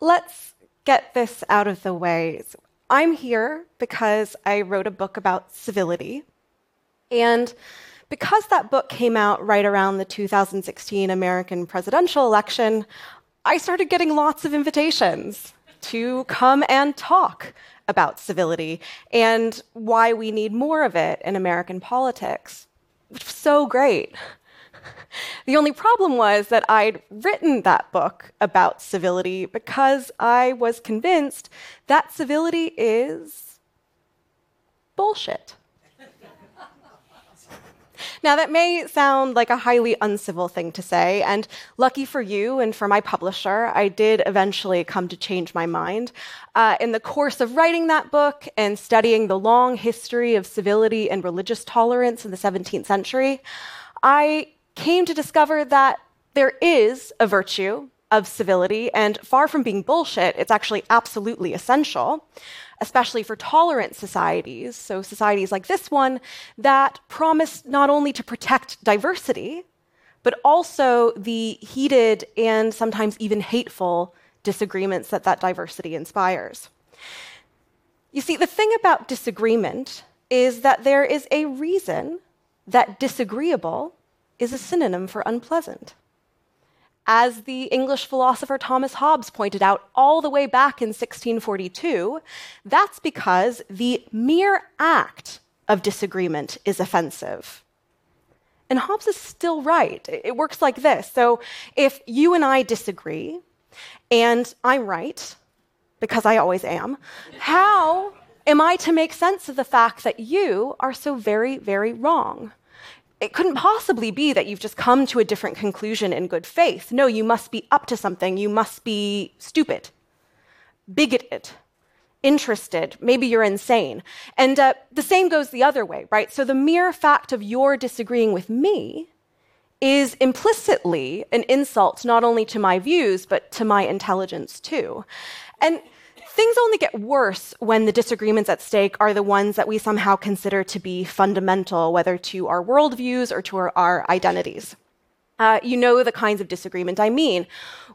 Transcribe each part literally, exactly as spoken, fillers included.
let's get this out of the way. So I'm here because I wrote a book about civility. And because that book came out right around the two thousand sixteen American presidential election, I started getting lots of invitations to come and talk about civility and why we need more of it in American politics, which was so great. The only problem was that I'd written that book about civility because I was convinced that civility is bullshit. Now, that may sound like a highly uncivil thing to say, and lucky for you and for my publisher, I did eventually come to change my mind. Uh, in the course of writing that book and studying the long history of civility and religious tolerance in the seventeenth century, I came to discover that there is a virtue of civility, and far from being bullshit, it's actually absolutely essential, especially for tolerant societies, so societies like this one, that promise not only to protect diversity, but also the heated and sometimes even hateful disagreements that that diversity inspires. You see, the thing about disagreement is that there is a reason that disagreeable is a synonym for unpleasant. As the English philosopher Thomas Hobbes pointed out all the way back in sixteen forty-two, that's because the mere act of disagreement is offensive. And Hobbes is still right. It works like this. So if you and I disagree, and I'm right, because I always am, how am I to make sense of the fact that you are so very, very wrong? It couldn't possibly be that you've just come to a different conclusion in good faith. No, you must be up to something. You must be stupid, bigoted, interested. Maybe you're insane. And uh, the same goes the other way, right? So the mere fact of your disagreeing with me is implicitly an insult not only to my views, but to my intelligence too. And things only get worse when the disagreements at stake are the ones that we somehow consider to be fundamental, whether to our worldviews or to our, our identities. Uh, you know the kinds of disagreement I mean.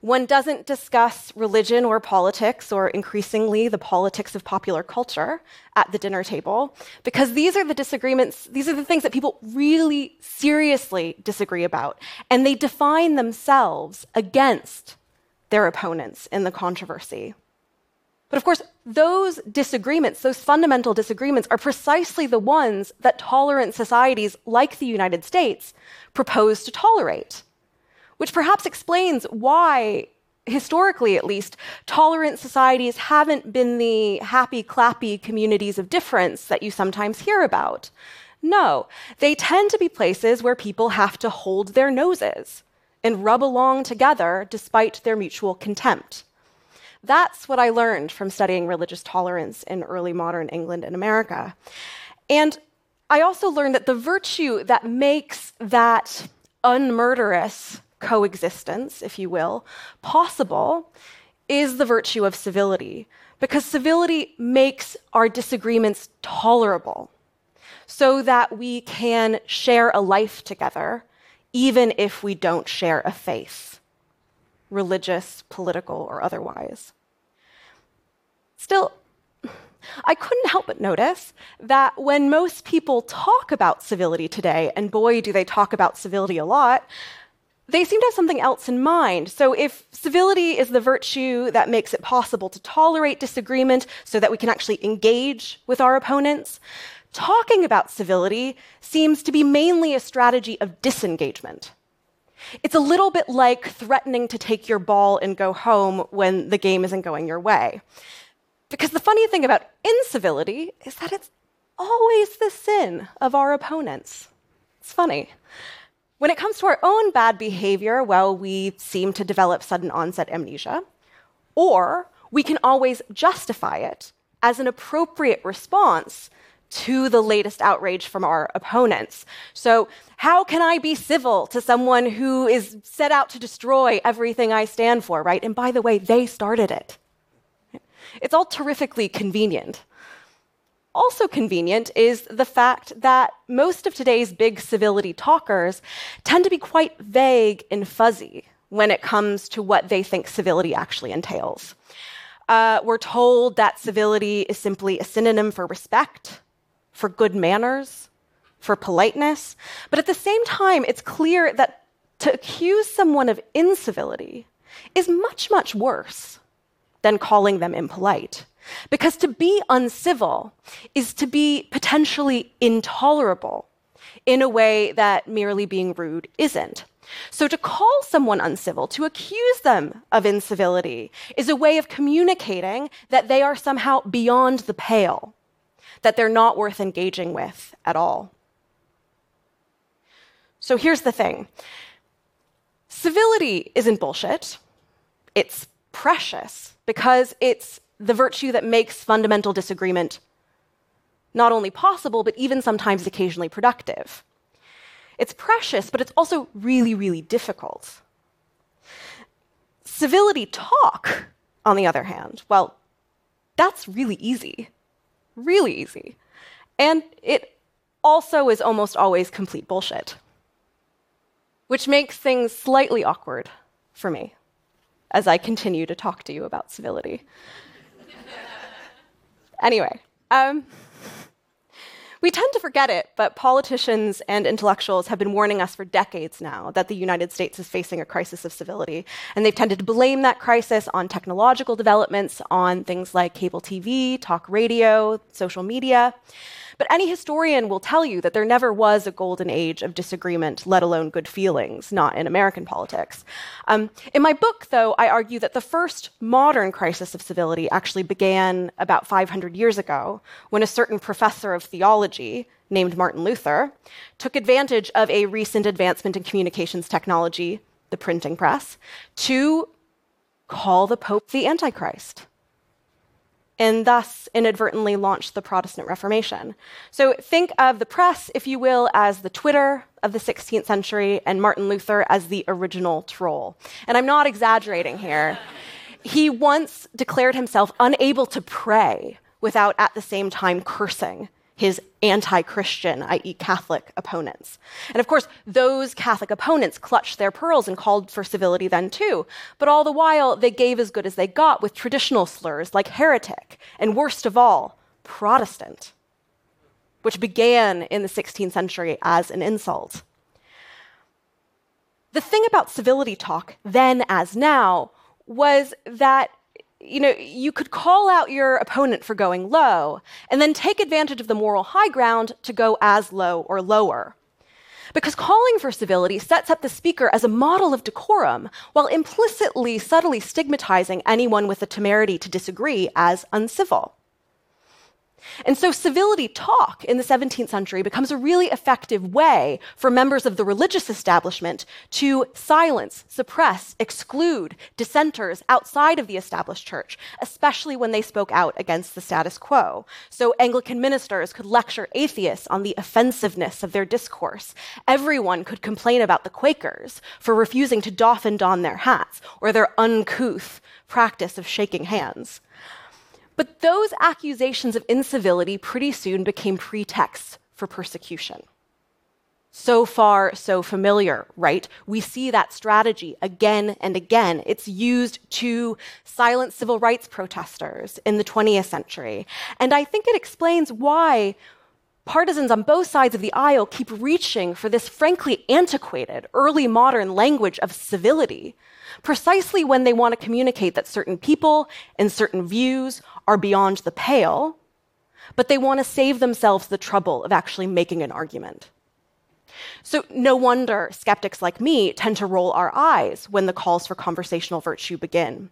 One doesn't discuss religion or politics, or increasingly the politics of popular culture, at the dinner table, because these are the disagreements, these are the things that people really seriously disagree about, and they define themselves against their opponents in the controversy. But of course, those disagreements, those fundamental disagreements, are precisely the ones that tolerant societies like the United States propose to tolerate, which perhaps explains why, historically at least, tolerant societies haven't been the happy, clappy communities of difference that you sometimes hear about. No, they tend to be places where people have to hold their noses and rub along together despite their mutual contempt. That's what I learned from studying religious tolerance in early modern England and America. And I also learned that the virtue that makes that unmurderous coexistence, if you will, possible is the virtue of civility, because civility makes our disagreements tolerable so that we can share a life together, even if we don't share a faith. Religious, political, or otherwise. Still, I couldn't help but notice that when most people talk about civility today, and boy, do they talk about civility a lot, they seem to have something else in mind. So if civility is the virtue that makes it possible to tolerate disagreement so that we can actually engage with our opponents, talking about civility seems to be mainly a strategy of disengagement. It's a little bit like threatening to take your ball and go home when the game isn't going your way. Because the funny thing about incivility is that it's always the sin of our opponents. It's funny. When it comes to our own bad behavior, well, we seem to develop sudden onset amnesia, or we can always justify it as an appropriate response to the latest outrage from our opponents. So how can I be civil to someone who is set out to destroy everything I stand for, right? And by the way, they started it. It's all terrifically convenient. Also convenient is the fact that most of today's big civility talkers tend to be quite vague and fuzzy when it comes to what they think civility actually entails. Uh, we're told that civility is simply a synonym for respect, for good manners, for politeness. But at the same time, it's clear that to accuse someone of incivility is much, much worse than calling them impolite. Because to be uncivil is to be potentially intolerable in a way that merely being rude isn't. So to call someone uncivil, to accuse them of incivility, is a way of communicating that they are somehow beyond the pale, that they're not worth engaging with at all. So here's the thing. Civility isn't bullshit. It's precious because it's the virtue that makes fundamental disagreement not only possible, but even sometimes occasionally productive. It's precious, but it's also really, really difficult. Civility talk, on the other hand, well, that's really easy, really easy. And it also is almost always complete bullshit, which makes things slightly awkward for me as I continue to talk to you about civility. Anyway, um, we tend to forget it, but politicians and intellectuals have been warning us for decades now that the United States is facing a crisis of civility, and they've tended to blame that crisis on technological developments, on things like cable T V, talk radio, social media. But any historian will tell you that there never was a golden age of disagreement, let alone good feelings, not in American politics. Um, in my book, though, I argue that the first modern crisis of civility actually began about five hundred years ago, when a certain professor of theology named Martin Luther took advantage of a recent advancement in communications technology, the printing press, to call the Pope the Antichrist, and thus inadvertently launched the Protestant Reformation. So think of the press, if you will, as the Twitter of the sixteenth century, and Martin Luther as the original troll. And I'm not exaggerating here. He once declared himself unable to pray without at the same time cursing his anti-Christian, that is Catholic, opponents. And of course, those Catholic opponents clutched their pearls and called for civility then too. But all the while, they gave as good as they got with traditional slurs like heretic, and worst of all, Protestant, which began in the sixteenth century as an insult. The thing about civility talk, then as now, was that you know, you could call out your opponent for going low and then take advantage of the moral high ground to go as low or lower. Because calling for civility sets up the speaker as a model of decorum while implicitly, subtly stigmatizing anyone with the temerity to disagree as uncivil. And so civility talk in the seventeenth century becomes a really effective way for members of the religious establishment to silence, suppress, exclude dissenters outside of the established church, especially when they spoke out against the status quo. So Anglican ministers could lecture atheists on the offensiveness of their discourse. Everyone could complain about the Quakers for refusing to doff and don their hats or their uncouth practice of shaking hands. But those accusations of incivility pretty soon became pretexts for persecution. So far, so familiar, right? We see that strategy again and again. It's used to silence civil rights protesters in the twentieth century. And I think it explains why partisans on both sides of the aisle keep reaching for this frankly antiquated, early modern language of civility, precisely when they want to communicate that certain people and certain views are beyond the pale, but they want to save themselves the trouble of actually making an argument. So no wonder skeptics like me tend to roll our eyes when the calls for conversational virtue begin.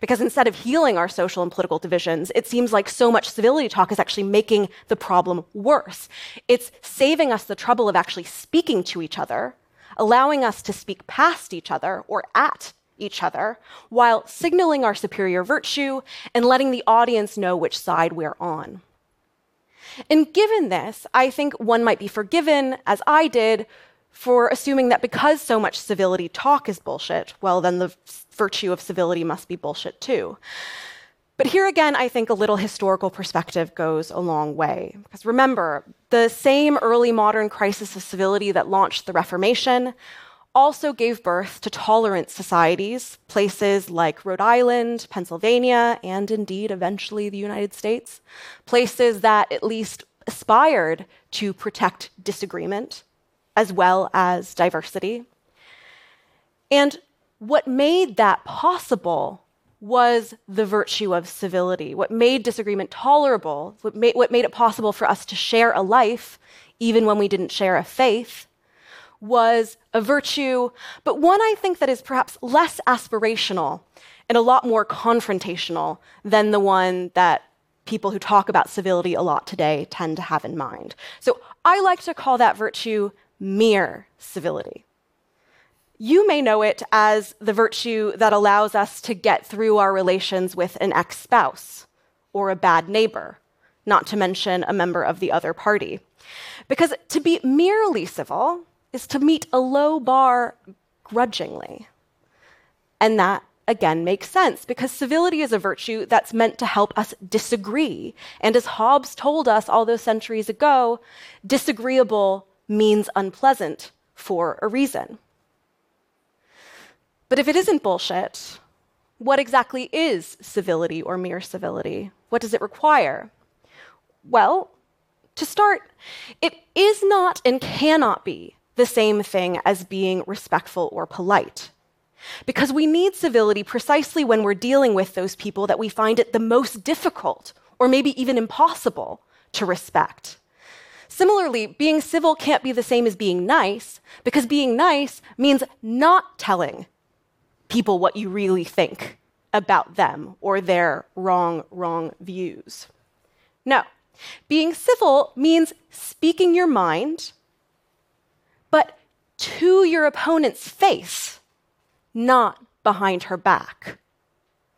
Because instead of healing our social and political divisions, it seems like so much civility talk is actually making the problem worse. It's saving us the trouble of actually speaking to each other, allowing us to speak past each other or at each other, while signaling our superior virtue and letting the audience know which side we're on. And given this, I think one might be forgiven, as I did, for assuming that because so much civility talk is bullshit, well, then the virtue of civility must be bullshit too. But here again, I think a little historical perspective goes a long way. Because remember, the same early modern crisis of civility that launched the Reformation also gave birth to tolerant societies, places like Rhode Island, Pennsylvania, and indeed eventually the United States, places that at least aspired to protect disagreement as well as diversity. And what made that possible was the virtue of civility. What made disagreement tolerable, what made, what made it possible for us to share a life, even when we didn't share a faith, was a virtue, but one I think that is perhaps less aspirational and a lot more confrontational than the one that people who talk about civility a lot today tend to have in mind. So I like to call that virtue mere civility. You may know it as the virtue that allows us to get through our relations with an ex-spouse or a bad neighbor, not to mention a member of the other party. Because to be merely civil is to meet a low bar grudgingly. And that, again, makes sense, because civility is a virtue that's meant to help us disagree. And as Hobbes told us all those centuries ago, disagreeable means unpleasant for a reason. But if it isn't bullshit, what exactly is civility or mere civility? What does it require? Well, to start, it is not and cannot be the same thing as being respectful or polite. Because we need civility precisely when we're dealing with those people that we find it the most difficult, or maybe even impossible, to respect. Similarly, being civil can't be the same as being nice, because being nice means not telling people what you really think about them or their wrong, wrong views. No, being civil means speaking your mind, but to your opponent's face, not behind her back,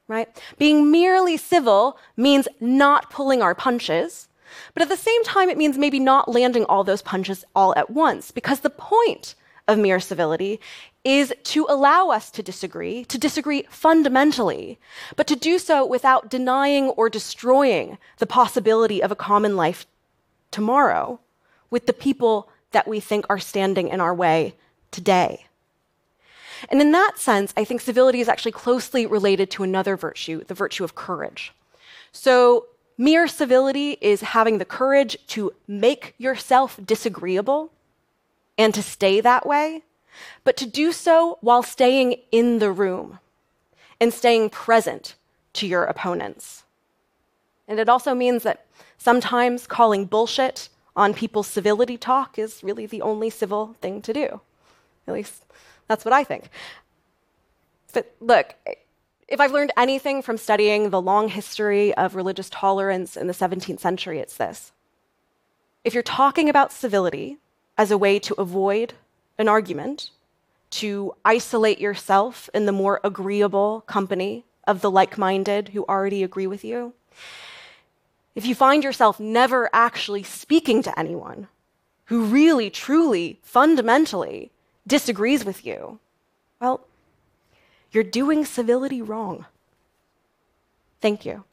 right? Being merely civil means not pulling our punches, but at the same time, it means maybe not landing all those punches all at once, because the point of mere civility is to allow us to disagree, to disagree fundamentally, but to do so without denying or destroying the possibility of a common life tomorrow with the people that we think are standing in our way today. And in that sense, I think civility is actually closely related to another virtue, the virtue of courage. So mere civility is having the courage to make yourself disagreeable and to stay that way, but to do so while staying in the room and staying present to your opponents. And it also means that sometimes calling bullshit on people's civility talk is really the only civil thing to do. At least that's what I think. But look, if I've learned anything from studying the long history of religious tolerance in the seventeenth century, it's this. If you're talking about civility as a way to avoid an argument, to isolate yourself in the more agreeable company of the like-minded who already agree with you, if you find yourself never actually speaking to anyone who really, truly, fundamentally disagrees with you, well, you're doing civility wrong. Thank you.